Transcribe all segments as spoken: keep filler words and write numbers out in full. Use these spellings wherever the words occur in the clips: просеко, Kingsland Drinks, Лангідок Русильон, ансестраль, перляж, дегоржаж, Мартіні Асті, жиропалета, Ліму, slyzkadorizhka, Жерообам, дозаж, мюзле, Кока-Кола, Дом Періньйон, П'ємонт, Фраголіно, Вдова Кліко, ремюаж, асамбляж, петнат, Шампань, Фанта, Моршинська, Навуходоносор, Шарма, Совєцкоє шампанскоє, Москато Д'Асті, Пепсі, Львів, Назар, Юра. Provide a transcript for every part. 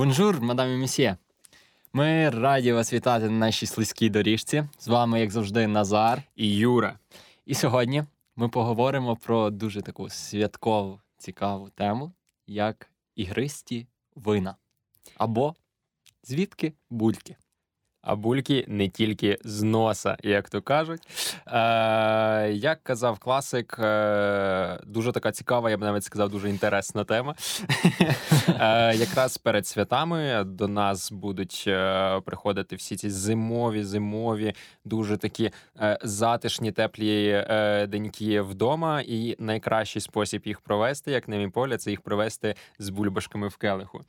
Бонжур, мадам і місьє. Ми раді вас вітати на нашій слизькій доріжці. З вами, як завжди, Назар і Юра. І сьогодні ми поговоримо про дуже таку святкову, цікаву тему, як ігристі вина. Або звідки бульки. А бульки не тільки з носа, як то кажуть. Е, як казав класик, е, дуже така цікава, я б навіть сказав, дуже інтересна тема. Е, якраз перед святами до нас будуть е, приходити всі ці зимові, зимові, дуже такі е, затишні, теплі е, деньки вдома. І найкращий спосіб їх провести, як на мій погляд, це їх провести з бульбашками в келиху.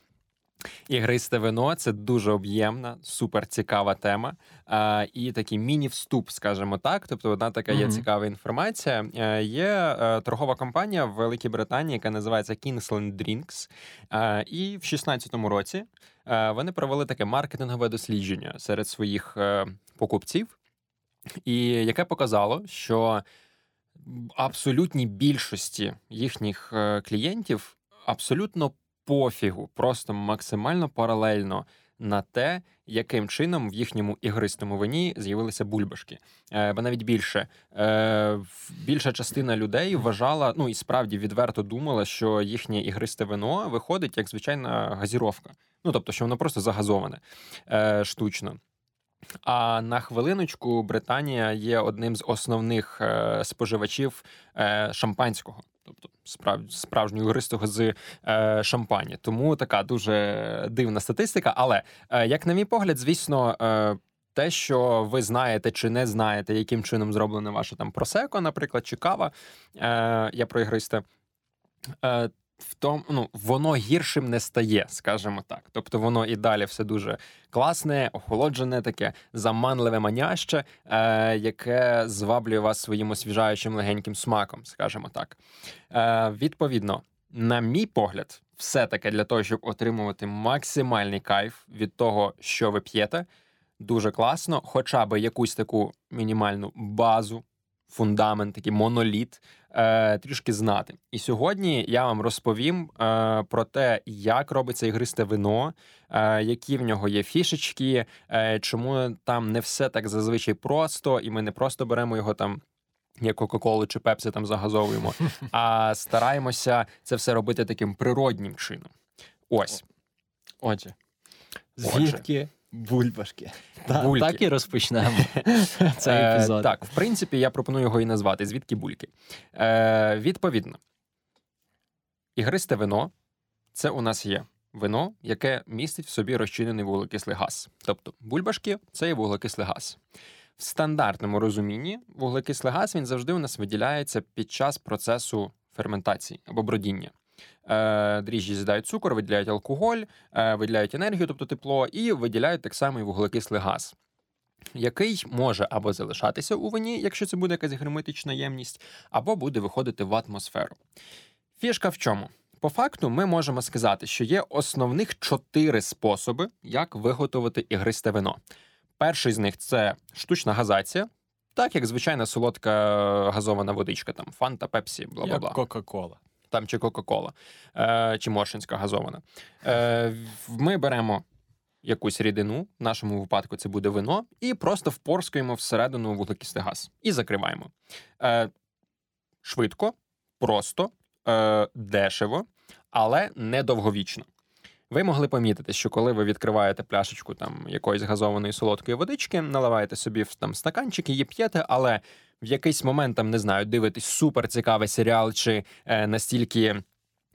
Ігристе вино – це дуже об'ємна, суперцікава тема. Е, і такий міні-вступ, скажімо так. Тобто одна така є mm-hmm. цікава інформація. Е, є е, торгова компанія в Великій Британії, яка називається Kingsland Drinks. Е, і в шістнадцятому році е, вони провели таке маркетингове дослідження серед своїх е, покупців, і яке показало, що абсолютній більшості їхніх е, клієнтів абсолютно пофігу, просто максимально паралельно на те, яким чином в їхньому ігристому вині з'явилися бульбашки. Е, бо навіть більше. Е, більша частина людей вважала, ну і справді відверто думала, що їхнє ігристе вино виходить як звичайна газіровка. Ну, тобто, що воно просто загазоване е, штучно. А на хвилиночку Британія є одним з основних е, споживачів е, шампанського. Тобто справ, справжнього ігристого з е, шампані. Тому така дуже дивна статистика. Але, е, як на мій погляд, звісно, е, те, що ви знаєте чи не знаєте, яким чином зроблено ваше там просеко, наприклад, чи кава, е, я про ігристе, е, в тому, ну, воно гіршим не стає, скажімо так. Тобто воно і далі все дуже класне, охолоджене таке, заманливе маняще, е, яке зваблює вас своїм освіжаючим легеньким смаком, скажімо так. Е, відповідно, на мій погляд, все таке для того, щоб отримувати максимальний кайф від того, що ви п'єте, дуже класно, хоча б якусь таку мінімальну базу, фундамент, такий моноліт, е, трішки знати. І сьогодні я вам розповім е, про те, як робиться ігристе вино, е, які в нього є фішечки, е, чому там не все так зазвичай просто, і ми не просто беремо його там, як Кока-Колу чи Пепсі там загазовуємо, а стараємося це все робити таким природнім чином. Ось. Отже. Звідки? Бульбашки. Та, так і розпочнемо цей епізод. Е, так, в принципі, я пропоную його і назвати. Звідки бульки? Е, відповідно, ігристе вино – це у нас є вино, яке містить в собі розчинений вуглекислий газ. Тобто бульбашки – це є вуглекислий газ. В стандартному розумінні вуглекислий газ, він завжди у нас виділяється під час процесу ферментації або бродіння. Дріжджі з'їдають цукор, виділяють алкоголь, виділяють енергію, тобто тепло, і виділяють так само і вуглекислий газ, який може або залишатися у вині, якщо це буде якась герметична ємність, або буде виходити в атмосферу. Фішка в чому? По факту ми можемо сказати, що є основних чотири способи, як виготовити ігристе вино. Перший з них – це штучна газація, так як звичайна солодка газована водичка, там Фанта, Пепсі, бла-бла-бла. Як Кока-Кола. Там чи Кока-Кола, е, чи Моршинська газована. Е, ми беремо якусь рідину, в нашому випадку це буде вино, і просто впорскуємо всередину вуглекислий газ. І закриваємо. Е, швидко, просто, е, дешево, але недовговічно. Ви могли помітити, що коли ви відкриваєте пляшечку там, якоїсь газованої солодкої водички, наливаєте собі в там, стаканчик, її п'єте, але в якийсь момент, там, не знаю, дивитесь суперцікавий серіал, чи е, настільки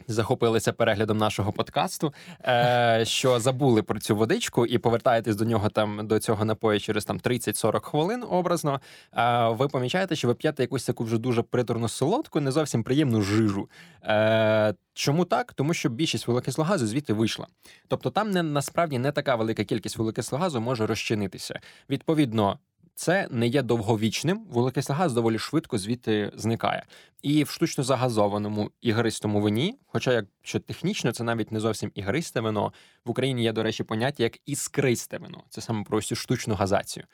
захопилися переглядом нашого подкасту, е, що забули про цю водичку і повертаєтесь до нього там, до цього напою через там, тридцять-сорок хвилин образно, е, ви помічаєте, що ви п'єте якусь таку вже дуже приторну солодку, не зовсім приємну жижу. Е, чому так? Тому що більшість вуглекислого газу звідти вийшла. Тобто там не, насправді не така велика кількість вуглекислого газу може розчинитися. Відповідно, це не є довговічним, вуглекислий газ доволі швидко звідти зникає. І в штучно загазованому ігристому вині, хоча якщо технічно це навіть не зовсім ігристе вино, в Україні є, до речі, поняття як іскристе вино. Це саме про ось штучну газацію.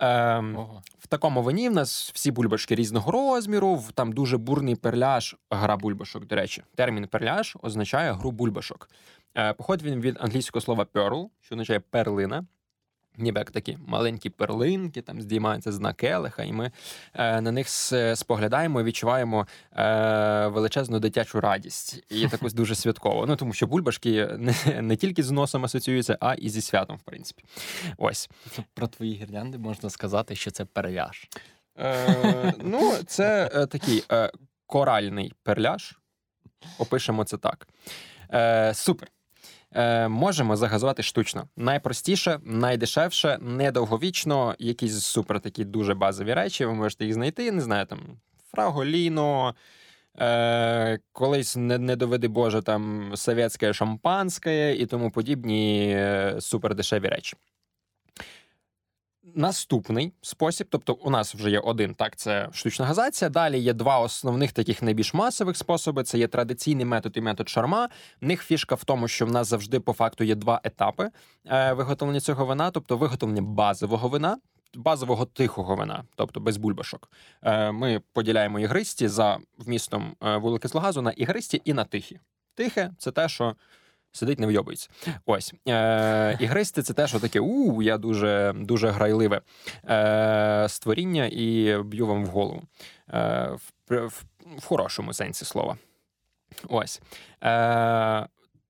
Ем, в такому вині в нас всі бульбашки різного розміру, там дуже бурний перляж, гра бульбашок, до речі. Термін перляж означає гру бульбашок. Е, походить він від англійського слова pearl, що означає перлина. Ніби як такі маленькі перлинки, там здіймається знак келиха, і ми е, на них споглядаємо і відчуваємо е, величезну дитячу радість. І таку дуже святково. Ну, тому що бульбашки не, не тільки з носом асоціюються, а і зі святом, в принципі. Ось. Про твої гірлянди можна сказати, що це перляж. Е, ну, це е, такий е, коральний перляж. Опишемо це так. Е, супер. Е, можемо загазувати штучно. Найпростіше, найдешевше, недовговічно, якісь супер такі дуже базові речі, ви можете їх знайти, не знаю, там, фраголіно, е, колись, не, не доведи Боже, там, совєцькоє шампанскоє і тому подібні е, супердешеві речі. Наступний спосіб, тобто у нас вже є один, так, це штучна газація, далі є два основних таких найбільш масових способи, це є традиційний метод і метод Шарма. В них фішка в тому, що в нас завжди по факту є два етапи виготовлення цього вина, тобто виготовлення базового вина, базового тихого вина, тобто без бульбашок. Ми поділяємо ігристі за вмістом вуглекислогазу на ігристі і на тихі. Тихе – це те, що сидить, не вйобується. Ось. Е, ігристи – це те, що таке, у я дуже, дуже грайливе е, створіння і б'ю вам в голову. Е, в, в, в хорошому сенсі слова. Ось. Е,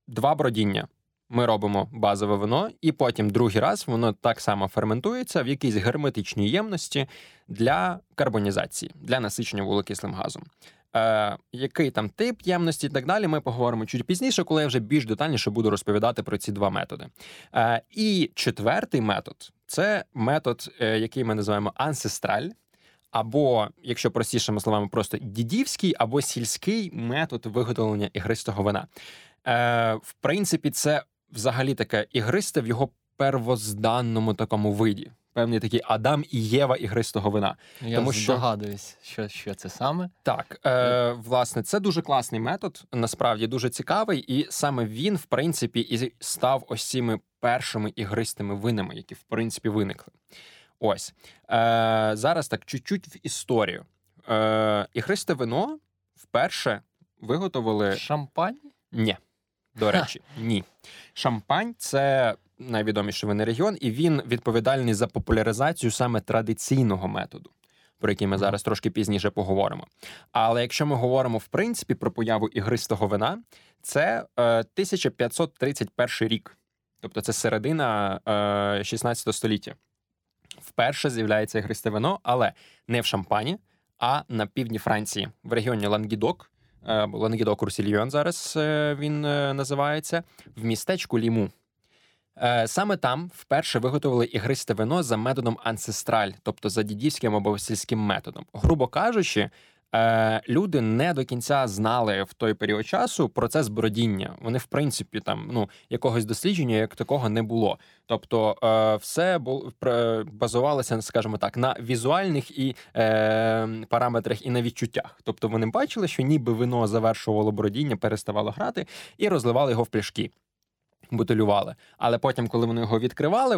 два бродіння. Ми робимо базове вино, і потім другий раз воно так само ферментується в якійсь герметичній ємності для карбонізації, для насичення вуглекислим газом. Е, який там тип ємності і так далі, ми поговоримо чуть пізніше, коли я вже більш детальніше буду розповідати про ці два методи. Е, і четвертий метод – це метод, е, який ми називаємо «ансестраль», або, якщо простішими словами, просто «дідівський» або «сільський» метод виготовлення ігристого вина. Е, в принципі, це взагалі таке ігристе в його первозданному такому виді. Певний такий Адам і Єва ігристого вина. Я тому що здогадуюсь, що, що це саме. Так, е, власне, це дуже класний метод, насправді дуже цікавий, і саме він, в принципі, і став ось цими першими ігристими винами, які, в принципі, виникли. Ось. Е, зараз так, чуть-чуть в історію. Е, ігристе вино вперше виготовили... Шампань? Ні. До речі, ні. Шампань – це... найвідоміший винний регіон, і він відповідальний за популяризацію саме традиційного методу, про який ми зараз трошки пізніше поговоримо. Але якщо ми говоримо, в принципі, про появу ігристого вина, це е, тисяча п'ятсот тридцять перший рік. Тобто це середина е, шістнадцятого століття. Вперше з'являється ігристе вино, але не в Шампані, а на півдні Франції, в регіоні Лангідок, е, Лангідок Русильон зараз е, він е, називається, в містечку Ліму. Саме там вперше виготовили ігристе вино за методом ансестраль, тобто за дідівським або сільським методом. Грубо кажучи, люди не до кінця знали в той період часу процес бродіння. Вони, в принципі, там, ну, якогось дослідження як такого не було. Тобто все базувалося, скажімо так, на візуальних і е, параметрах і на відчуттях. Тобто вони бачили, що ніби вино завершувало бродіння, переставало грати і розливали його в пляшки. Бутилювали. Але потім, коли вони його відкривали,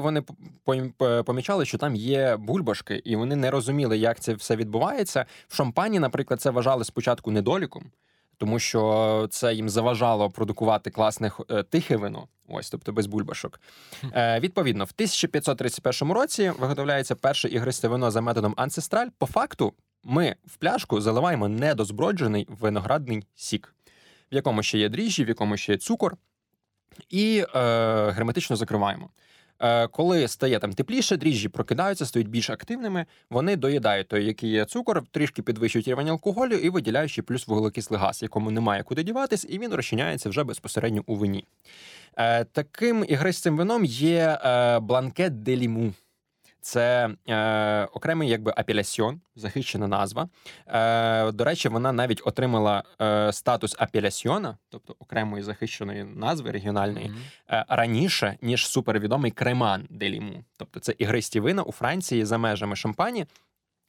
вони помічали, що там є бульбашки, і вони не розуміли, як це все відбувається. В Шампані, наприклад, це вважали спочатку недоліком, тому що це їм заважало продукувати класне тихе вино, ось, тобто без бульбашок. Е, відповідно, в тисяча п'ятсот тридцять першому році виготовляється перше ігристе вино за методом ансестраль. По факту, ми в пляшку заливаємо недозброджений виноградний сік, в якому ще є дріжджі, в якому ще є цукор, і е, герметично закриваємо. Е, коли стає там тепліше, дріжджі прокидаються, стають більш активними, вони доїдають той, який є цукор, трішки підвищують рівень алкоголю і виділяють ще плюс вуглекислий газ, якому немає куди діватись, і він розчиняється вже безпосередньо у вині. Е, таким ігристим вином є е, Бланкет де Ліму. Це е, окремий якби апелясьйон, захищена назва. Е, до речі, вона навіть отримала е, статус апелясьйона, тобто окремої захищеної назви регіональної, mm-hmm. е, раніше, ніж супервідомий Креман де Ліму. Тобто це ігристі вина у Франції за межами Шампані.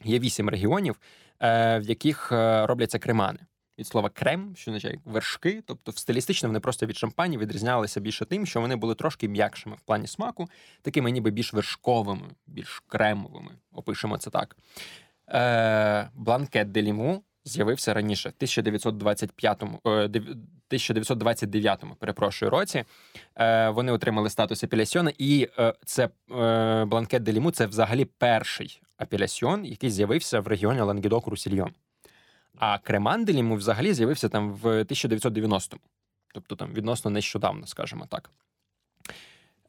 Є вісім регіонів, е, в яких робляться кремани. від слова крем, що означає вершки, тобто стилістично вони просто від шампані відрізнялися більше тим, що вони були трошки м'якшими в плані смаку, такими ніби більш вершковими, більш кремовими, опишемо це так. Бланкет де Ліму з'явився раніше, в тисяча дев'ятсот двадцять п'ятому, тисяча дев'ятсот двадцять дев'ятому, перепрошую, році. Вони отримали статус апелясьйона, і це Бланкет де Ліму – це взагалі перший апелясьйон, який з'явився в регіоні Лангідок Русильон. А Креман де Ліму взагалі з'явився там в тисяча дев'ятсот дев'яностому, тобто там відносно нещодавно, скажімо так.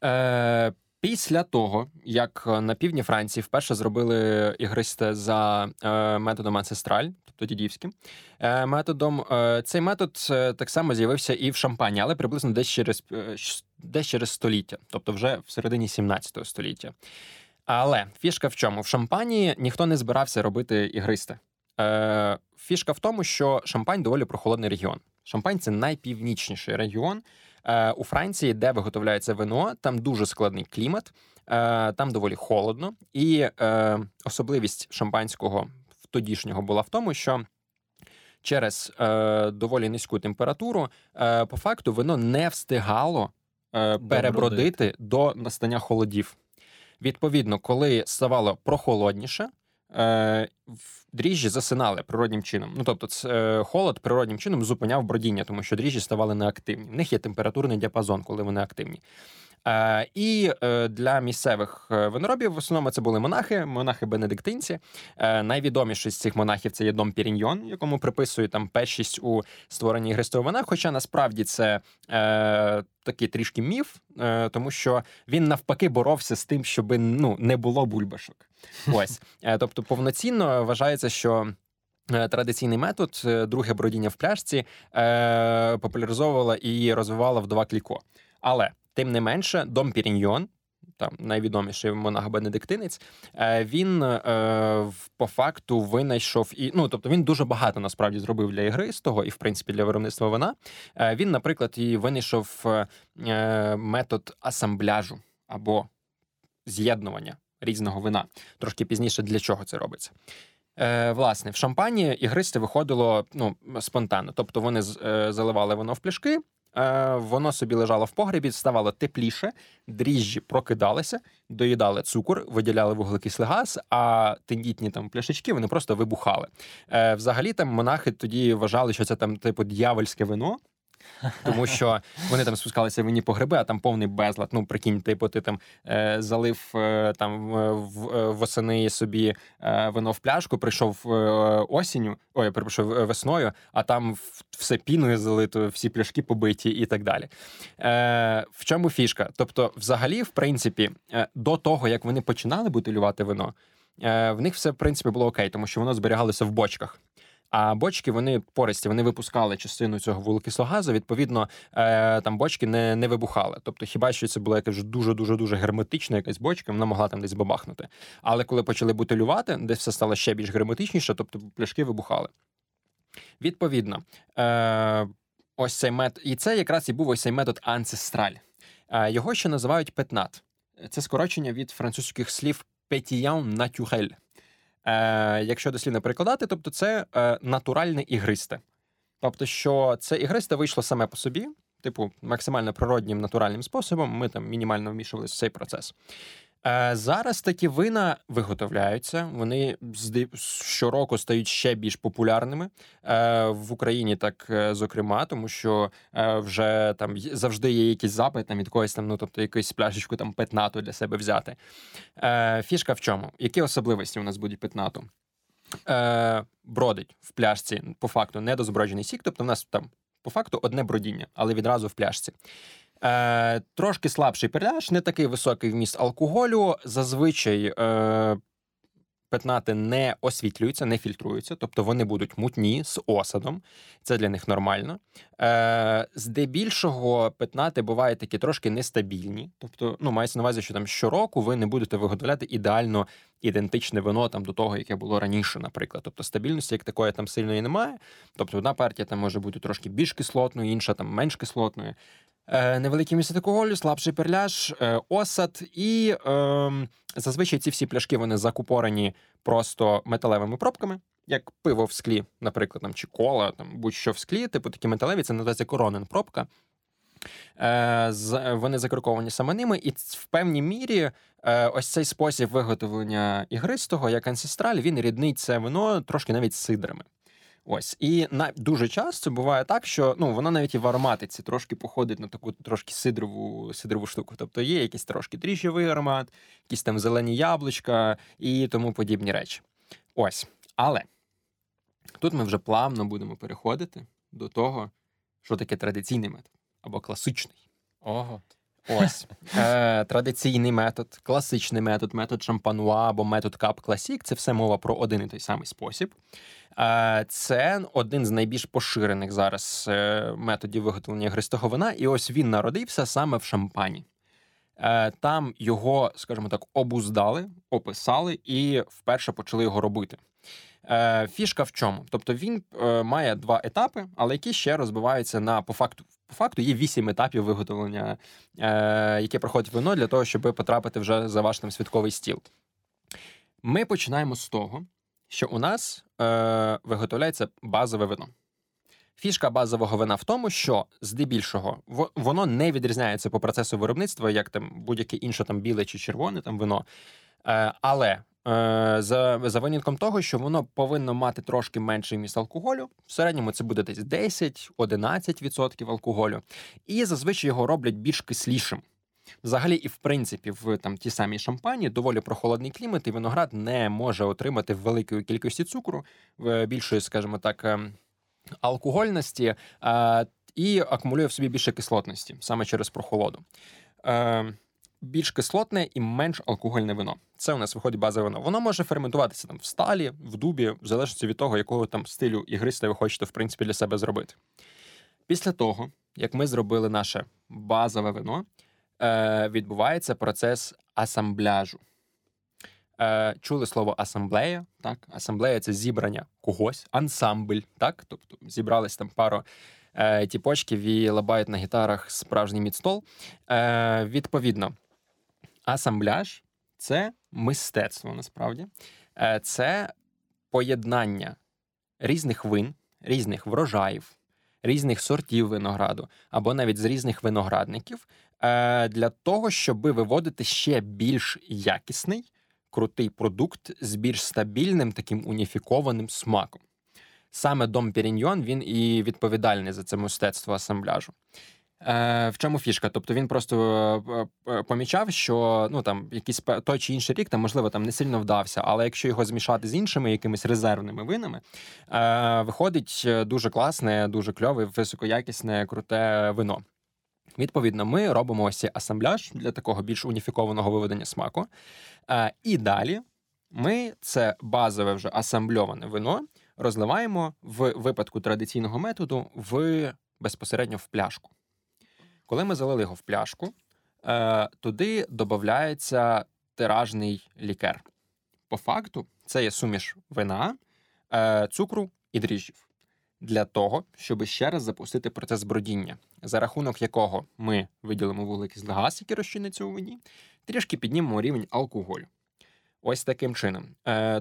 Е, після того, як на півдні Франції вперше зробили ігристе за е, методом ансестраль, тобто дідівським е, методом, е, цей метод е, так само з'явився і в Шампані, але приблизно десь через, е, десь через століття, тобто вже в середині сімнадцятого століття. Але фішка в чому? В Шампані ніхто не збирався робити ігристе. Фішка в тому, що Шампань доволі прохолодний регіон. Шампань – це найпівнічніший регіон у Франції, де виготовляється вино. Там дуже складний клімат, там доволі холодно. І особливість шампанського тодішнього була в тому, що через доволі низьку температуру по факту вино не встигало перебродити до настання холодів. Відповідно, коли ставало прохолодніше, дріжджі засинали природнім чином. Ну, тобто, це, холод природнім чином зупиняв бродіння, тому що дріжджі ставали неактивні. В них є температурний діапазон, коли вони активні. Е, і е, для місцевих виноробів в основному це були монахи, монахи-бенедиктинці. Е, найвідоміший з цих монахів – це є Дом Періньйон, якому приписують там першість у створенні ігристого вина, хоча насправді це е, такий трішки міф, е, тому що він навпаки боровся з тим, щоб ну, не було бульбашок. Ось. Е, тобто повноцінно вважається, що традиційний метод друге бродіння в пляшці е, популяризовувала і розвивала Вдова Кліко. Але тим не менше, Дом Періньйон, там найвідоміший монах-бенедиктинець, він по факту винайшов і ну, тобто він дуже багато насправді зробив для ігристого і в принципі для виробництва вина. Він, наприклад, і винайшов метод асамбляжу або з'єднування різного вина. Трошки пізніше для чого це робиться. Е, власне, в Шампані ігристе виходило ну, спонтанно. Тобто вони е, заливали воно в пляшки, е, воно собі лежало в погребі, ставало тепліше, дріжджі прокидалися, доїдали цукор, виділяли вуглекислий газ, а тендітні там пляшечки, вони просто вибухали. Е, взагалі там монахи тоді вважали, що це там типу д'явольське вино, тому що вони там спускалися в винні погреби, а там повний безлад. Ну, прикинь, типу, ти там е, залив е, там в, восени собі е, вино в пляшку, прийшов е, осінню, ой, прийшов весною, а там все піною залито, всі пляшки побиті і так далі. Е, в чому фішка? Тобто, взагалі, в принципі, е, до того, як вони починали бутилювати вино, е, в них все, в принципі, було окей, тому що воно зберігалося в бочках. А бочки, вони пористі, вони випускали частину цього вуглекислого газу, відповідно, там бочки не, не вибухали. Тобто, хіба що це була якась дуже-дуже-дуже герметична якась бочка, вона могла там десь бабахнути. Але коли почали бутилювати, десь все стало ще більш герметичніше, тобто пляшки вибухали. Відповідно, ось цей метод, і це якраз і був ось цей метод ансестраль. Його ще називають петнат. Це скорочення від французьких слів «pétillant naturel». Е, якщо дослівно перекладати, тобто це е, натуральне ігристе. Тобто, що це ігристе вийшло саме по собі, типу максимально природнім, натуральним способом, ми там мінімально вмішувалися в цей процес. Е, зараз такі вина виготовляються, вони щороку стають ще більш популярними. Е, в Україні так, е, зокрема, тому що е, вже там завжди є якийсь запит там, від когось, там, ну, тобто якусь пляшечку там петнату для себе взяти. Е, фішка в чому? Які особливості у нас будуть петнату? Е, бродить в пляшці, по факту, недозброджений сік, тобто в нас там, по факту, одне бродіння, але відразу в пляшці. Е, трошки слабший переляж, не такий високий вміст алкоголю. Зазвичай е, петнати не освітлюються, не фільтруються, тобто вони будуть мутні, з осадом. Це для них нормально. Е, здебільшого петнати бувають такі трошки нестабільні. Тобто, ну, мається на увазі, що там щороку ви не будете виготовляти ідеально ідентичне вино там до того, яке було раніше, наприклад. Тобто стабільності як такої там сильної немає. Тобто одна партія там може бути трошки більш кислотною, інша там менш кислотною. Невеликий місце алкоголю, слабший перляж, осад і е, зазвичай ці всі пляшки, вони закупорені просто металевими пробками, як пиво в склі, наприклад, там, чи кола, там, будь-що в склі, типу такі металеві, це називається коронен пробка. Вони закроковані саме ними, і в певній мірі ось цей спосіб виготовлення ігристого, як анцестраль, він рідний це вино трошки навіть з сидрами. Ось. І на... дуже часто буває так, що ну, воно навіть і в ароматиці трошки походить на таку трошки сидрову, сидрову штуку. Тобто є якийсь трошки дріжджовий аромат, якісь там зелені яблучка і тому подібні речі. Ось. Але тут ми вже плавно будемо переходити до того, що таке традиційний метод або класичний. Ого. Ось. Е, традиційний метод, класичний метод, метод шампануа або метод кап класік – це все мова про один і той самий спосіб. Е, це один з найбільш поширених зараз методів виготовлення ігристого вина, і ось він народився саме в Шампані. Е, там його, скажімо так, обуздали, описали і вперше почали його робити. Е, фішка в чому? Тобто він е, має два етапи, але які ще розбиваються на, по факту, факту є вісім етапів виготовлення, е, яке проходить вино для того, щоб потрапити вже за ваш там святковий стіл. Ми починаємо з того, що у нас е, виготовляється базове вино. Фішка базового вина в тому, що здебільшого воно не відрізняється по процесу виробництва, як там будь-яке інше там біле чи червоне там вино. Е, але За, за винятком того, що воно повинно мати трошки менший вміст алкоголю. В середньому це буде десь десять-одинадцять відсотків алкоголю. І зазвичай його роблять більш кислішим. Взагалі і в принципі в там, тій самій Шампані доволі прохолодний клімат, і виноград не може отримати великої кількості цукру, більшої, скажімо так, алкогольності, і акумулює в собі більше кислотності, саме через прохолоду. Більш кислотне і менш алкогольне вино. Це у нас виходить базове вино. Воно може ферментуватися там в сталі, в дубі, в залежності від того, якого там стилю ігриста ви хочете, в принципі, для себе зробити. Після того, як ми зробили наше базове вино, е- відбувається процес асамбляжу. Е- чули слово асамблея, так? Асамблея – це зібрання когось, ансамбль, так? Тобто зібрались там пару е- тіпочків і лабають на гітарах справжній мідстол. Е- відповідно, асамбляж – це мистецтво, насправді. Це поєднання різних вин, різних врожаїв, різних сортів винограду, або навіть з різних виноградників, для того, щоб виводити ще більш якісний, крутий продукт з більш стабільним, таким уніфікованим смаком. Саме Дом Періньйон, він і відповідальний за це мистецтво асамбляжу. В чому фішка? Тобто він просто помічав, що ну, там, якийсь той чи інший рік, там, можливо, там, не сильно вдався, але якщо його змішати з іншими якимись резервними винами, е- виходить дуже класне, дуже кльове, високоякісне, круте вино. Відповідно, ми робимо ось цей асамбляж для такого більш уніфікованого виведення смаку. Е- і далі ми це базове вже асамбльоване вино розливаємо в випадку традиційного методу в, безпосередньо в пляшку. Коли ми залили його в пляшку, туди додається тиражний лікер. По факту, це є суміш вина, цукру і дріжджів. Для того, щоб ще раз запустити процес бродіння, за рахунок якого ми виділимо вуглекислий газ, який розчиниться у вині, трішки піднімемо рівень алкоголю. Ось таким чином.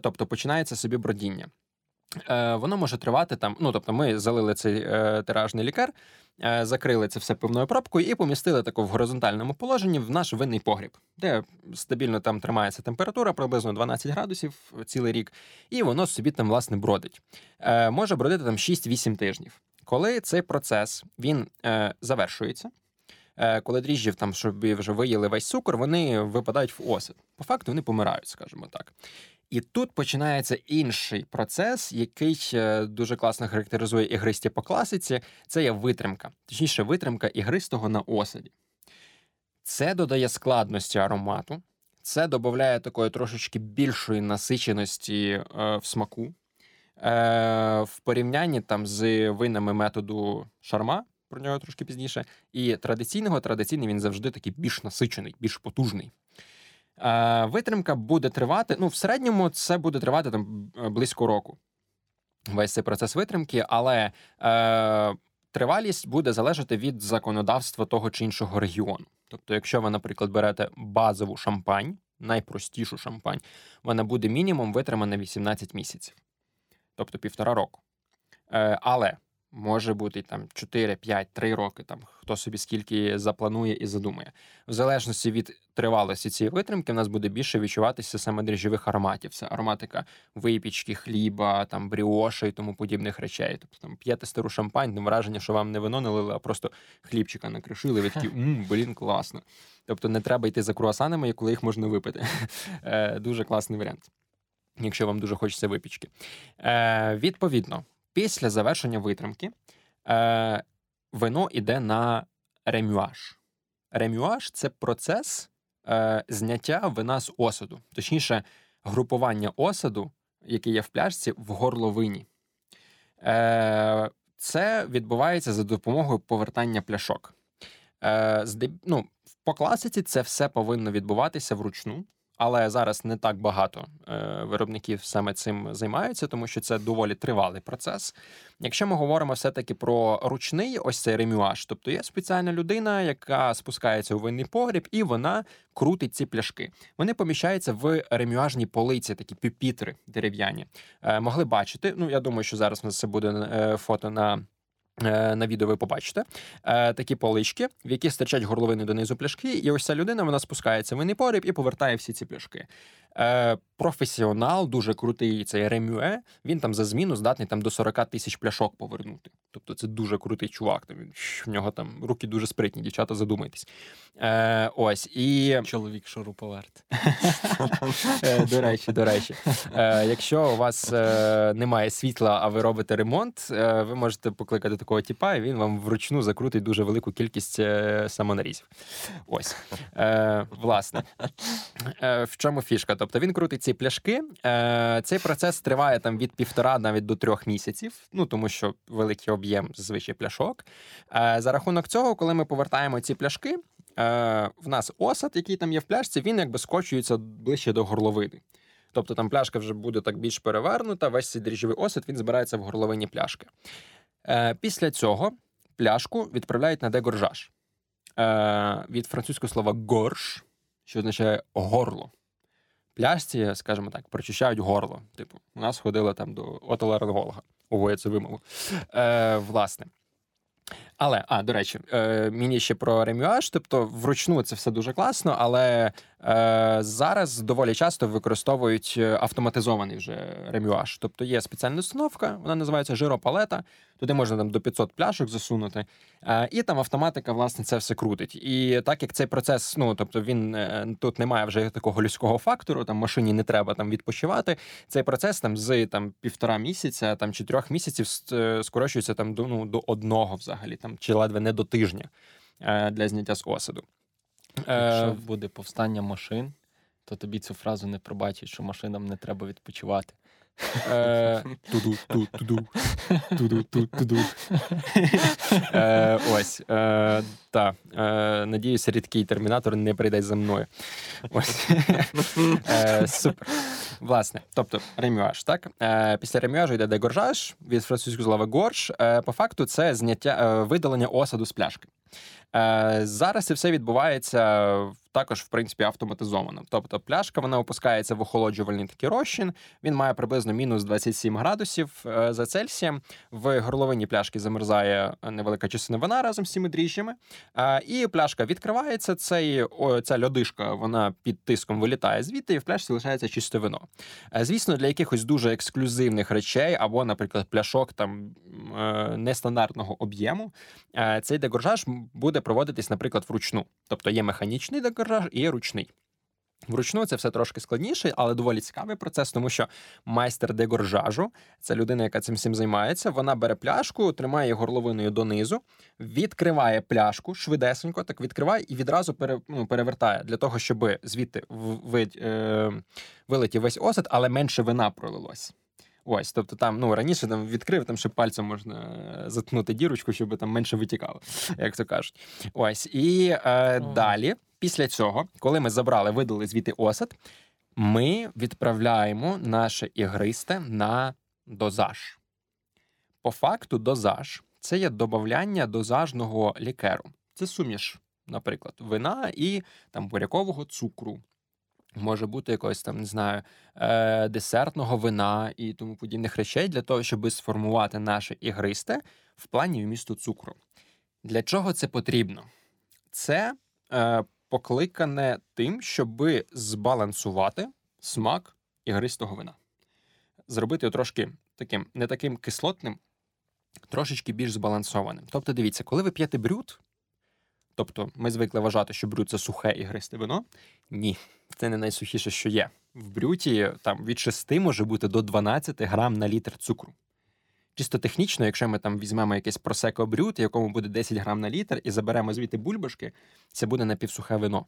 Тобто починається собі бродіння. Воно може тривати там, ну, тобто ми залили цей е, тиражний лікер, е, закрили це все пивною пробкою і помістили тако в горизонтальному положенні в наш винний погріб, де стабільно там тримається температура, приблизно дванадцять градусів цілий рік, і воно собі там, власне, бродить. Е, може бродити там шість-вісім тижнів. Коли цей процес, він е, завершується, е, коли дріжджів там, щоб вже виїли весь цукор, вони випадають в осад. По факту вони помирають, скажімо так. І тут починається інший процес, який дуже класно характеризує ігристі по класиці. Це є витримка. Точніше, витримка ігристого на осаді. Це додає складності аромату. Це додає такої трошечки більшої насиченості е, в смаку. Е, в порівнянні там, з винами методу Шарма, про нього трошки пізніше, і традиційного, традиційний він завжди такий більш насичений, більш потужний. Витримка буде тривати, ну, в середньому це буде тривати там близько року. Весь цей процес витримки, але е, тривалість буде залежати від законодавства того чи іншого регіону. Тобто, якщо ви, наприклад, берете базову Шампань, найпростішу Шампань, вона буде мінімум витримана вісімнадцять місяців. тобто півтора року. Е, але може бути там чотири, п'ять, три роки, там, хто собі скільки запланує і задумає. В залежності від тривалості цієї витримки в нас буде більше відчуватися саме дріжджових ароматів. Це ароматика випічки, хліба, там, бріоші і тому подібних речей. Тобто там п'єте стару шампань, там враження, що вам не вино налили, а просто хлібчика накришили, ви такі, ммм, блін, класно. Тобто не треба йти за круасанами, коли їх можна випити. Дуже класний варіант, якщо вам дуже хочеться випічки. Відповідно, після завершення витримки е, вино йде на ремюаж. Ремюаж – це процес е, зняття вина з осаду. Точніше, групування осаду, який є в пляшці, в горловині. Е, це відбувається за допомогою повертання пляшок. Е, здеб... ну, по класиці це все повинно відбуватися вручну. Але зараз не так багато е, виробників саме цим займаються, тому що це доволі тривалий процес. Якщо ми говоримо все-таки про ручний ось цей ремюаж, тобто є спеціальна людина, яка спускається у винний погріб, і вона крутить ці пляшки. Вони поміщаються в ремюажні полиці, такі пюпітри дерев'яні. Е, могли бачити, ну я думаю, що зараз у нас це буде е, фото на... на відео ви побачите, такі полички, в які стирчать горловини донизу пляшки, і ось ця людина, вона спускається в винний погріб і повертає всі ці пляшки. Професіонал, дуже крутий цей ремюе, він там за зміну здатний там до сорок тисяч пляшок повернути. Тобто це дуже крутий чувак, там, в нього там руки дуже спритні, дівчата, задумайтесь. Е, ось, і... Чоловік шуруповерт. До речі, до речі. Якщо у вас немає світла, а ви робите ремонт, ви можете покликати такого тіпа, і він вам вручну закрутить дуже велику кількість самонарізів. Ось. Власне. В чому фішка? Тобто він крутить ці пляшки. Е, цей процес триває там від півтора навіть до трьох місяців, ну тому що великий об'єм зазвичай пляшок. Е, за рахунок цього, коли ми повертаємо ці пляшки, е, в нас осад, який там є в пляшці, він якби скочується ближче до горловини. Тобто там пляшка вже буде так більш перевернута, весь цей дріжджовий осад, він збирається в горловині пляшки. Е, після цього пляшку відправляють на дегоржаж. Е, від французького слова «горж», що означає «горло». Пляшці, скажімо так, прочищають горло. Типу, у нас ходила там до отоларинголога. Ого, я це вимовив. Е, власне. Але, а, до речі, е, мені ще про ремюаж, тобто вручну це все дуже класно, але е, зараз доволі часто використовують автоматизований вже ремюаж. Тобто є спеціальна установка, вона називається жиропалета, туди можна там до п'ятсот пляшок засунути, е, і там автоматика, власне, це все крутить. І так як цей процес, ну, тобто він, е, тут немає вже такого людського фактору, там машині не треба там відпочивати, цей процес там з там, півтора місяця, там, чи трьох місяців скорочується там до, ну, до одного взагалі, там, чи ледве не до тижня для зняття з осаду. Якщо буде повстання машин, то тобі цю фразу не пробачать, що машинам не треба відпочивати. Туду-ту-туду, туду-ту-туду. Ось, так, надіюся, рідкий термінатор не прийде за мною. Ось, супер. Власне, тобто ремюаж, так? Після ремюажу йде дегоржаж, від французького слова горж. По факту це зняття, видалення осаду з пляшки. Зараз це все відбувається також, в принципі, автоматизовано. Тобто пляшка, вона опускається в охолоджувальний такий розчин, він має приблизно мінус двадцять сім градусів за Цельсієм, в горловині пляшки замерзає невелика частина вина разом з цими дріжджами, і пляшка відкривається, цей, о, ця льодишка, вона під тиском вилітає звідти, і в пляшці лишається чисте вино. Звісно, для якихось дуже ексклюзивних речей, або, наприклад, пляшок там нестандартного об'єму, цей дегоржаж буде проводитись, наприклад, вручну. Тобто є механічний дегоржаж і є ручний. Вручну це все трошки складніше, але доволі цікавий процес, тому що майстер дегоржажу, це людина, яка цим всім займається, вона бере пляшку, тримає її горловиною донизу, відкриває пляшку швидесенько, так відкриває і відразу пере, ну, перевертає, для того, щоб звідти вид, е, вилетів весь осад, але менше вина пролилось. Ось, тобто там, ну, раніше там відкрив, там ще пальцем можна заткнути дірочку, щоб там менше витікало, як то кажуть. Ось, і е, mm. далі, після цього, коли ми забрали, видали звідти осад, ми відправляємо наше ігристе на дозаж. По факту дозаж – це є додавання дозажного лікеру. Це суміш, наприклад, вина і там бурякового цукру. може бути якогось там, не знаю, десертного вина і тому подібних речей для того, щоб сформувати наше ігристе в плані вмісту цукру. Для чого це потрібно? Це е, покликане тим, щоб збалансувати смак ігристого вина. Зробити його трошки таким, не таким кислотним, трошечки більш збалансованим. Тобто, дивіться, коли ви п'єте брют, тобто ми звикли вважати, що брют – це сухе ігристе вино. Ні, це не найсухіше, що є. В брюті там від шести може бути до дванадцяти грам на літр цукру. Чисто технічно, якщо ми там візьмемо якесь просеко брют, якому буде десять грам на літр, і заберемо звідти бульбашки, це буде напівсухе вино.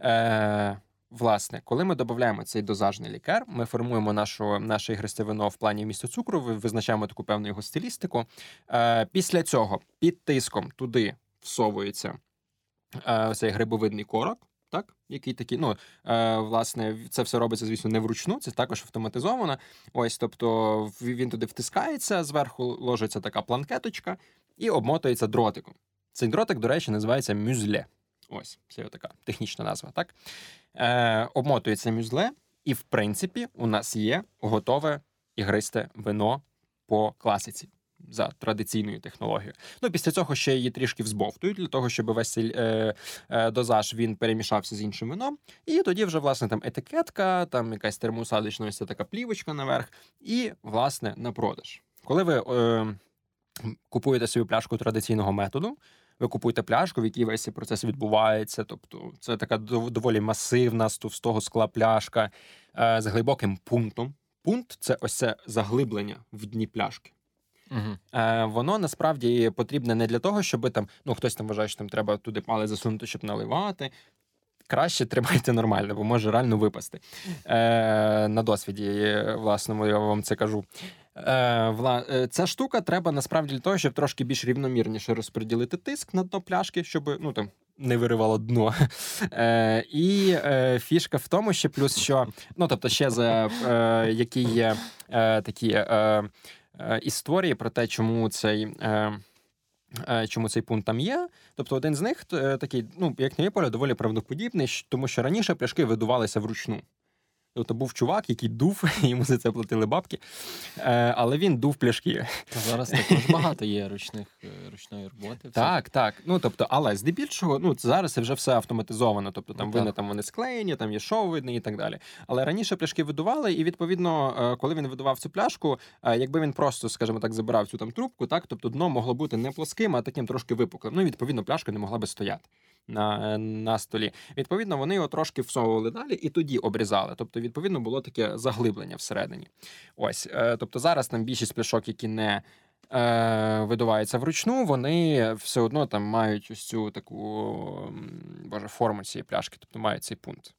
Е, власне, коли ми додаємо цей дозажний лікер, ми формуємо нашу, наше ігристе вино в плані вмісту цукру, визначаємо таку певну його стилістику. Е, після цього під тиском туди всовується е, цей грибовидний корок, так? Який такий, ну, е, власне, це все робиться, звісно, не вручну, це також автоматизовано. Ось, тобто, він туди втискається, зверху ложиться така планкеточка і обмотується дротиком. Цей дротик, до речі, називається мюзле. Ось, це така технічна назва, так? Е, обмотується мюзле, і, в принципі, у нас є готове ігристе вино по класиці. За традиційною технологією. Ну, після цього ще її трішки взбовтують, для того, щоб весь цей е, е, дозаж, він перемішався з іншим вином. І тоді вже, власне, там етикетка, там якась термоусадочна, ось така плівочка наверх. І, власне, на продаж. Коли ви е, купуєте собі пляшку традиційного методу, ви купуєте пляшку, в якій весь цей процес відбувається. Тобто, це така доволі масивна, товстого скла пляшка е, з глибоким пунктом. Пункт – це ось це заглиблення в дні пляшки. Uh-huh. Воно, насправді, потрібне не для того, щоб там, ну, хтось там вважає, що там треба туди палець засунути, щоб наливати. Краще тримайте нормально, бо може реально випасти. Е, на досвіді, власному, я вам це кажу. Е, вла... Ця штука треба, насправді, для того, щоб трошки більш рівномірніше розподілити тиск на дно пляшки, щоб, ну, там, не виривало дно. Е, і е, фішка в тому, ще плюс, що, ну, тобто, ще за е, які є е, такі... Е, історії про те, чому цей, чому цей пункт там є. Тобто один з них такий, ну, як на мій погляд, доволі правдоподібний, тому що раніше пляшки видувалися вручну. Тобто був чувак, який дув, йому за це платили бабки, але він дув пляшки. Та зараз також багато є ручних, ручної роботи. Так, так. Ну, тобто, але здебільшого, ну, зараз вже все автоматизовано. Тобто там вина, там вони склеєні, там є шов видний і так далі. Але раніше пляшки видували, і, відповідно, коли він видував цю пляшку, якби він просто, скажімо так, забирав цю там трубку, так, тобто дно могло бути не плоским, а таким трошки випуклим. Ну, і, відповідно, пляшка не могла би стояти на, на столі. Відповідно, вони його трошки всовували далі і тоді обрізали. Тобто, відповідно, було таке заглиблення всередині. Ось, тобто зараз там більшість пляшок, які не е, видуваються вручну, вони все одно там мають ось цю таку, боже, форму цієї пляшки, тобто мають цей пункт.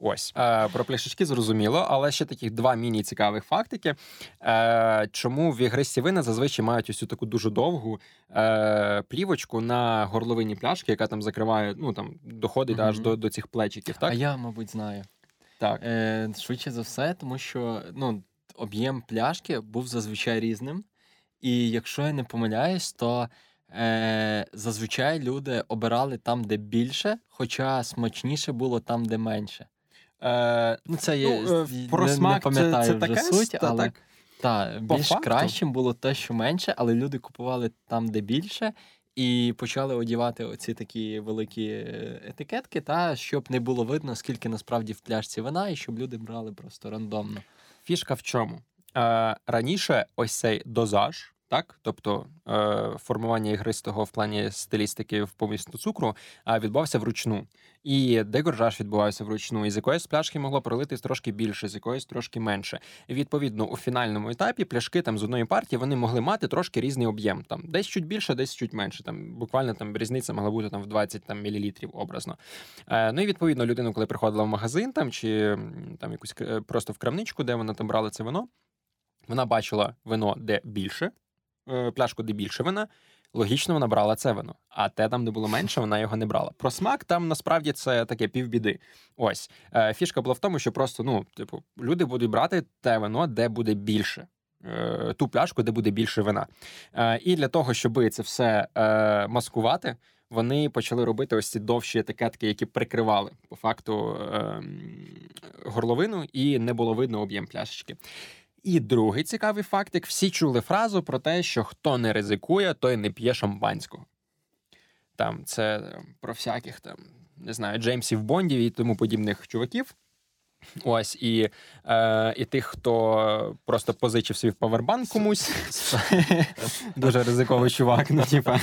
Ось. Е, про пляшечки зрозуміло, але ще таких два міні-цікавих фактики. Е, чому в ігристі вина зазвичай мають ось цю таку дуже довгу е, плівочку на горловині пляшки, яка там закриває, ну там, доходить mm-hmm. аж до, до цих плечиків, так? А я, мабуть, знаю. Так. Е, швидше за все, тому що, ну, об'єм пляшки був зазвичай різним. І якщо я не помиляюсь, то е, зазвичай люди обирали там, де більше, хоча смачніше було там, де менше. Е, ну, це є, ну, не, про смак, не пам'ятаю це, це вже таке, суть, та, але так. Та, більш факту. Кращим було те, що менше, але люди купували там, де більше, і почали одівати оці такі великі етикетки, та щоб не було видно, скільки насправді в пляшці вина, і щоб люди брали просто рандомно. Фішка в чому? Е, раніше ось цей дозаж, так, тобто е, формування ігристого в плані стилістики в помісту цукру, е, відбувався вручну. І дегоржаж відбувався вручну, і з якоїсь пляшки могло пролитись трошки більше, з якоїсь трошки менше. І, відповідно, у фінальному етапі пляшки там з одної партії вони могли мати трошки різний об'єм. Там десь чуть більше, десь чуть менше. Там буквально там різниця могла бути там в двадцять там мілілітрів образно. Е, ну і відповідно людину, коли приходила в магазин там чи там якусь просто в крамничку, де вона там брала це вино, вона бачила вино де більше. Пляшку, де більше вина, логічно вона брала це вино. А те там, де було менше, вона його не брала. Про смак там, насправді, це таке півбіди. Ось. Фішка була в тому, що просто, ну, типу, люди будуть брати те вино, де буде більше. Ту пляшку, де буде більше вина. І для того, щоб це все маскувати, вони почали робити ось ці довші етикетки, які прикривали, по факту, горловину, і не було видно об'єм пляшечки. І другий цікавий фактик. Всі чули фразу про те, що хто не ризикує, той не п'є шампанського. Там це про всяких, там, не знаю, Джеймсів Бондів і тому подібних чуваків. Ось, і, е, і тих, хто просто позичив свій павербанк комусь. Дуже ризиковий чувак. Ну, типа,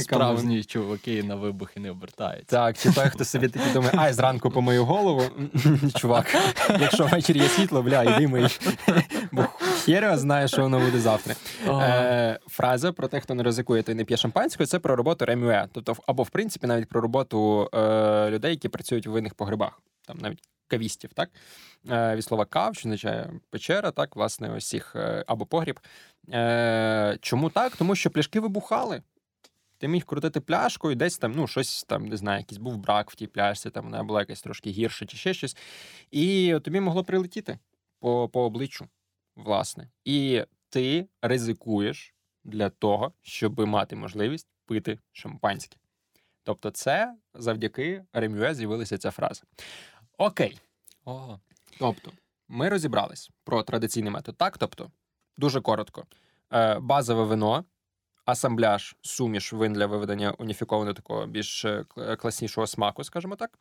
справжні чуваки на вибухи не обертаються. Так, чи той, хто собі таки думає, ай, зранку помию голову. Чувак, якщо ввечері є світло, бля, іди мий. Бо хер знає, що воно буде завтра. Е, фраза про те, хто не ризикує, той не п'є шампанського, це про роботу ремюе. Тобто, або, в принципі, навіть про роботу е, людей, які працюють у винних погребах. Там навіть кавістів, так? Від слова кав, що означає печера, так, власне, ось цих, або погріб. Чому так? Тому що пляшки вибухали. Ти міг крутити пляшку і десь там, ну, щось там, не знаю, якийсь був брак в тій пляшці, там вона була якась трошки гірша чи ще щось. І тобі могло прилетіти по, по обличчю, власне. І ти ризикуєш для того, щоб мати можливість пити шампанське. Тобто це завдяки ремюе з'явилася ця фраза. Окей. Ого. Тобто, ми розібрались про традиційний метод. Так, тобто, дуже коротко. Е, базове вино, асамбляж, суміш вин для виведення уніфікованого такого більш класнішого смаку, скажімо так.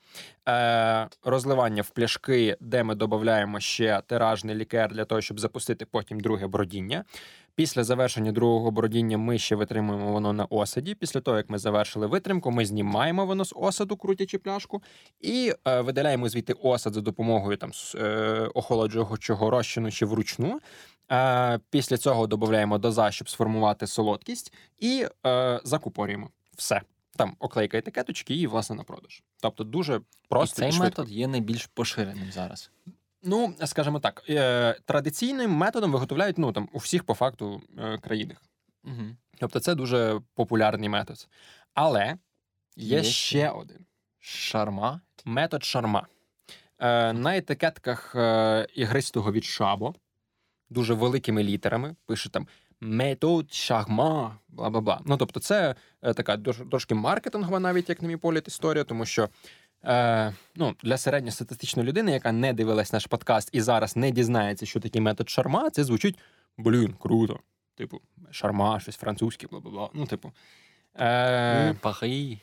Е, розливання в пляшки, де ми додаємо ще тиражний лікер для того, щоб запустити потім друге бродіння. Після завершення другого бродіння ми ще витримуємо воно на осаді. Після того, як ми завершили витримку, ми знімаємо воно з осаду, крутячи пляшку, і е, видаляємо звідти осад за допомогою там, е, охолоджуючого розчину чи вручну. Е, після цього додаємо доза, щоб сформувати солодкість, і е, закупорюємо все. Там оклейка етикеточки і, власне, на продаж. Тобто дуже просто і, і швидко. Цей метод є найбільш поширеним зараз. Ну, скажімо так, традиційним методом виготовляють, ну, там, у всіх, по факту, країнах. Угу. Тобто це дуже популярний метод. Але є, є ще один. Шарма. Метод шарма. На етикетках ігристого від Шабо, дуже великими літерами, пише там «метод шарма», бла-бла-бла. Ну, тобто це така трошки маркетингова навіть, як на мій погляд, історія, тому що Е, ну, для середньостатистичної людини, яка не дивилась наш подкаст і зараз не дізнається, що такий метод шарма, це звучить, блін, круто. Типу, шарма, щось французьке, бла-бла-бла. Ну, типу. Е, Пахи.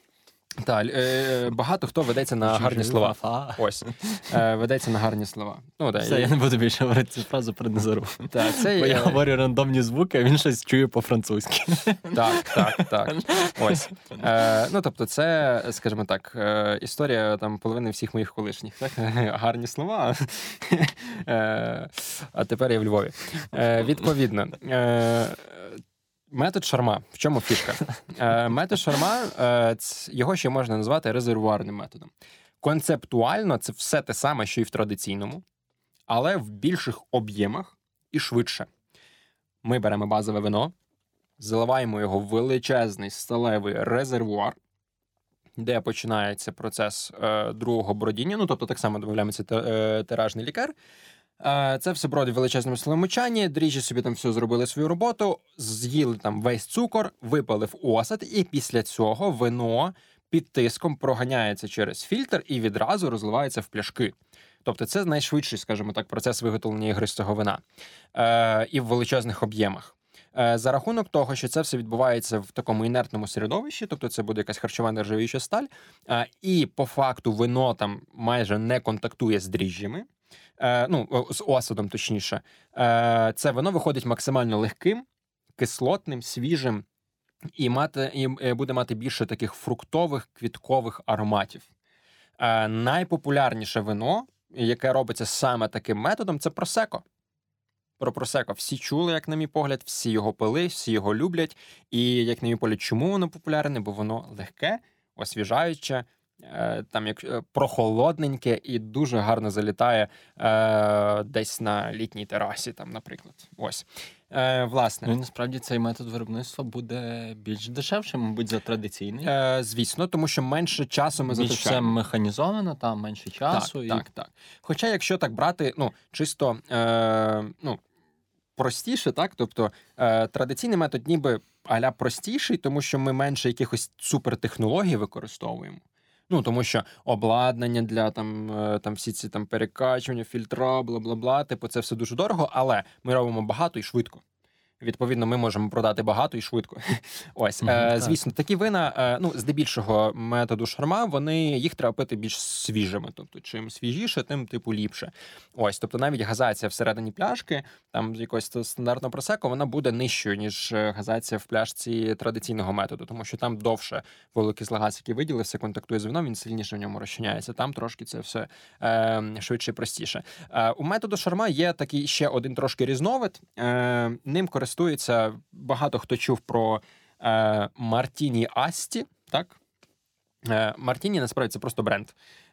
Та, е, багато хто ведеться на гарні слова. Ось. Е, ведеться на гарні слова. Ну, да, все, і... я не буду більше говорити цю фразу про Назару. Та, це бо я... я говорю рандомні звуки, а він щось чує по-французьки. Так, так, так. Ось. Е, ну, тобто, це, скажімо так, е, історія там половини всіх моїх колишніх. Так? Гарні слова. Е, а тепер я в Львові. Е, відповідно. Е, Метод шарма. В чому фішка? Е, метод шарма, е, його ще можна назвати резервуарним методом. Концептуально це все те саме, що і в традиційному, але в більших об'ємах і швидше. Ми беремо базове вино, заливаємо його в величезний сталевий резервуар, де починається процес е, другого бродіння, ну, тобто так само додаємо цей е, тиражний лікер. Це все бродить в величезному сталевому чані, дріжджі собі там все зробили свою роботу, з'їли там весь цукор, випали в осад, і після цього вино під тиском проганяється через фільтр і відразу розливається в пляшки. Тобто це найшвидший, скажімо так, процес виготовлення ігристого вина. Е, і в величезних об'ємах. Е, за рахунок того, що це все відбувається в такому інертному середовищі, тобто це буде якась харчова нержавіюча сталь, е, і по факту вино там майже не контактує з дріжджами, Е, ну, з осадом, точніше. Е, це вино виходить максимально легким, кислотним, свіжим, і, мати, і буде мати більше таких фруктових, квіткових ароматів. Е, найпопулярніше вино, яке робиться саме таким методом, це просеко. Про просеко всі чули, як на мій погляд, всі його пили, всі його люблять. І, як на мій погляд, чому воно популярне? Бо воно легке, освіжаюче, там як прохолодненьке і дуже гарно залітає е, десь на літній терасі, там, наприклад. Ось. Е, власне. Ну, насправді, цей метод виробництва буде більш дешевшим, мабуть, за традиційний. Е, звісно, тому що менше часу ми затрачаємо. Більш все механізовано, там менше часу. Так, і... так, так. Хоча, якщо так брати, ну, чисто, е, ну, простіше, так, тобто, е, традиційний метод ніби а-ля простіший, тому що ми менше якихось супертехнологій використовуємо. Ну, тому що обладнання для там, там всі ці там перекачування, фільтра, бла-бла-бла, типу це все дуже дорого, але ми робимо багато і швидко. Відповідно, ми можемо продати багато і швидко. Ось, mm-hmm, е, звісно, так. такі вина, е, ну, здебільшого методу шарма, вони, їх треба пити більш свіжими. Тобто, чим свіжіше, тим, типу, ліпше. Ось, тобто, навіть газація всередині пляшки, там, якогось стандартного просеко, вона буде нижчою, ніж газація в пляшці традиційного методу, тому що там довше вуглекислогаз, який виділився, контактує з вином, він сильніше в ньому розчиняється. Там трошки це все е, швидше і простіше. Е, у методу шарма є такий ще один трошки різновид. Е, ним користується Користується, багато хто чув про е, Мартіні Асті, так? Е, Мартіні, насправді, це просто бренд.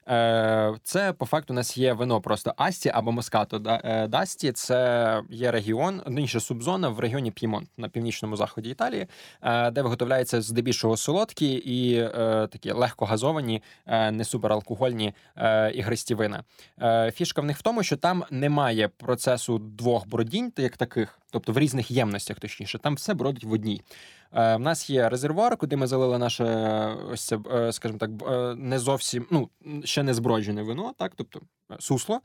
Е, це, по факту, у нас є вино просто Асті або Москато Д'Асті. Це є регіон, інша субзона в регіоні П'ємонт на північному заході Італії, е, де виготовляються здебільшого солодкі і е, такі легкогазовані, е, не супералкогольні е, ігристі вина. Е, фішка в них в тому, що там немає процесу двох бродінь, як таких, тобто в різних ємностях, точніше, там все бродить в одній. Е, в нас є резервуар, куди ми залили наше, ось це, е, скажімо так, е, не зовсім, ну, ще не зброджене вино, так, тобто сусло.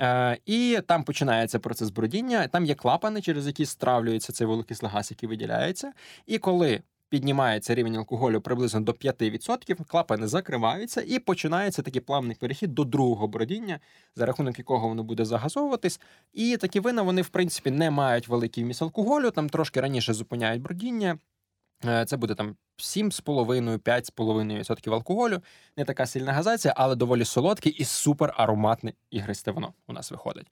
Е, і там починається процес бродіння, там є клапани, через які стравлюється цей вуглекислогаз, який виділяється. І коли піднімається рівень алкоголю приблизно до п'ять відсотків, клапани закриваються і починається такий плавний перехід до другого бродіння, за рахунок якого воно буде загазовуватись. І такі вина, вони, в принципі, не мають великий вміст алкоголю, там трошки раніше зупиняють бродіння. Це буде там сім з половиною - п'ять з половиною відсотків алкоголю. Не така сильна газація, але доволі солодке і суперароматне ігристе вино у нас виходить.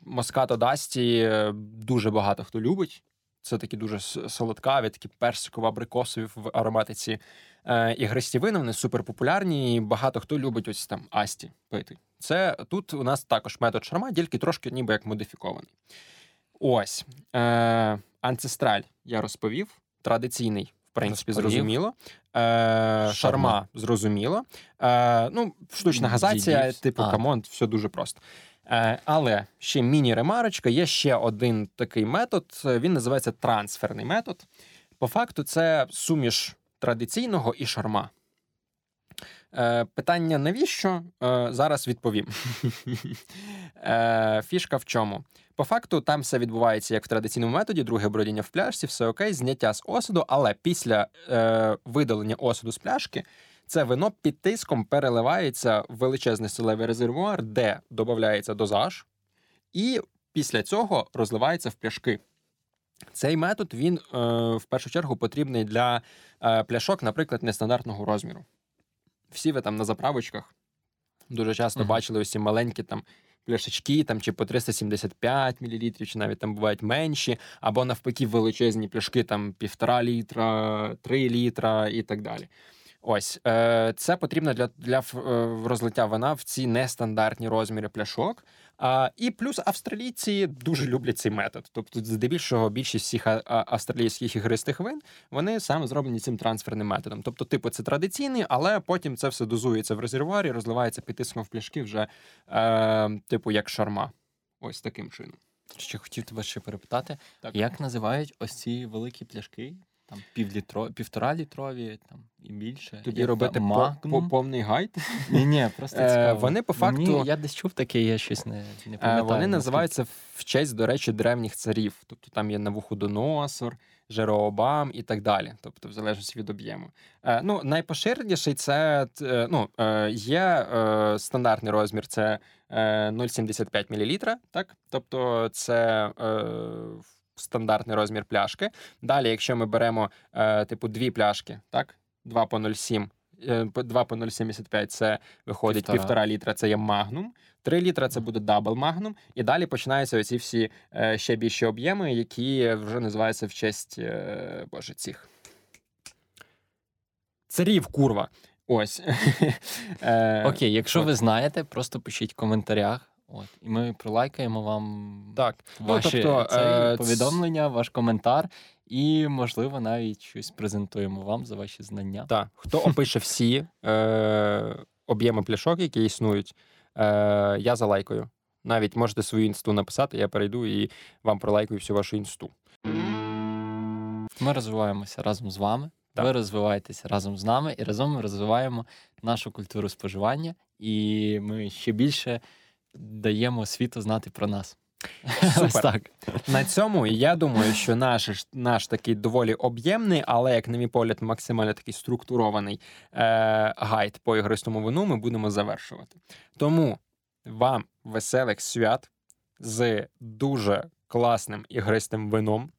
Москато Д'Асті дуже багато хто любить. Це такі дуже солодкаві, такі персиково-абрикосові в ароматиці ігристі вина. Вони суперпопулярні, і багато хто любить ось там Асті пити. Це тут у нас також метод шарма, тільки трошки ніби як модифікований. Ось. Е, анцестраль я розповів. Традиційний, в принципі, Розповів. зрозуміло. Е, шарма. шарма, зрозуміло. Е, ну, штучна газація, Дідівсь. типу а. камон, все дуже просто. Е, але ще міні-ремарочка, є ще один такий метод, він називається трансферний метод. По факту це суміш традиційного і шарма. Е, питання навіщо? Е, зараз відповім. е, фішка в чому? По факту, там все відбувається як в традиційному методі, друге бродіння в пляшці, все окей, зняття з осаду, але після е, видалення осаду з пляшки, це вино під тиском переливається в величезний сталевий резервуар, де додається дозаж, і після цього розливається в пляшки. Цей метод, він е, в першу чергу потрібний для е, пляшок, наприклад, нестандартного розміру. Всі ви там на заправочках дуже часто mm-hmm. бачили усі маленькі там пляшечки там, чи по триста сімдесят п'ять мілілітрів, чи навіть там бувають менші, або навпаки величезні пляшки, там півтора літра, три літра і так далі. Ось, це потрібно для, для розлиття вина в ці нестандартні розміри пляшок. І плюс австралійці дуже люблять цей метод. Тобто, здебільшого, більшість всіх австралійських ігристих вин, вони саме зроблені цим трансферним методом. Тобто, типу, це традиційний, але потім це все дозується в резервуарі, розливається під тиском в пляшки вже, е, типу, як шарма. Ось таким чином. Ще хотів тебе ще перепитати, так. Як називають ось ці великі пляшки? Там півлітро, півторалітрові, там і більше. Тоді як робити по, по, повний гайд? Ні, ні, просто цікаво. Вони по факту... Ні, я десь чув таке, я щось не, не пам'ятаю. Вони називаються в честь, до речі, древніх царів. Тобто там є Навуходоносор, Жерообам і так далі. Тобто в залежності від об'єму. Ну, найпоширеніший це, ну, є стандартний розмір, це нуль цілих сімдесят п'ять сотих мілілітра, так? Тобто це... стандартний розмір пляшки. Далі, якщо ми беремо, е, типу, дві пляшки, так? два по нуль сім, е, два по нуль сімдесят п'ять, це виходить півтора літра, це є магнум, три літра, це буде дабл магнум, і далі починаються оці всі е, ще більші об'єми, які вже називаються в честь, е, боже, цих. Царів, курва. Ось. Окей, якщо ви знаєте, просто пишіть в коментарях. От, і ми прилайкаємо вам так. ваші ну, тобто, це, повідомлення, ваш коментар, і, можливо, навіть щось презентуємо вам за ваші знання. Так. Хто опише всі е- об'єми пляшок, які існують, е- я залайкаю. Навіть можете свою інсту написати, я перейду і вам прилайкаю всю вашу інсту. Ми розвиваємося разом з вами, так. Ви розвиваєтеся разом з нами, і разом ми розвиваємо нашу культуру споживання, і ми ще більше даємо світу знати про нас. Супер. Так. На цьому, я думаю, що наш, наш такий доволі об'ємний, але, як на мій погляд, максимально такий структурований е- гайд по ігристому вину ми будемо завершувати. Тому вам веселих свят з дуже класним ігристим вином.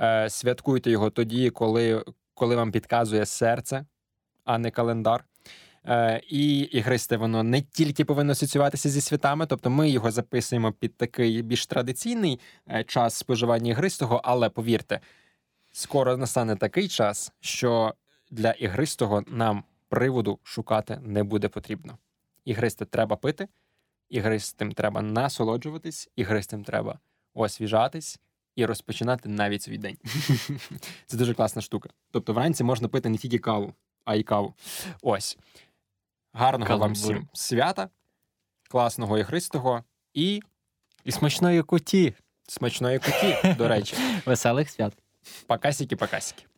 Е- святкуйте його тоді, коли, коли вам підказує серце, а не календар. І ігристе воно не тільки повинно асоціюватися зі святами, тобто ми його записуємо під такий більш традиційний час споживання ігристого, але повірте, скоро настане такий час, що для ігристого нам приводу шукати не буде потрібно. Ігристе треба пити, ігристим треба насолоджуватись, ігристим треба освіжатись і розпочинати навіть свій день. Це дуже класна штука. Тобто вранці можна пити не тільки каву, а й каву. Ось. Гарного Калабур. Вам всім свята, класного ігристого і... І смачної куті. Смачної куті, до речі. Веселих свят. Пока-сіки, пока-сіки.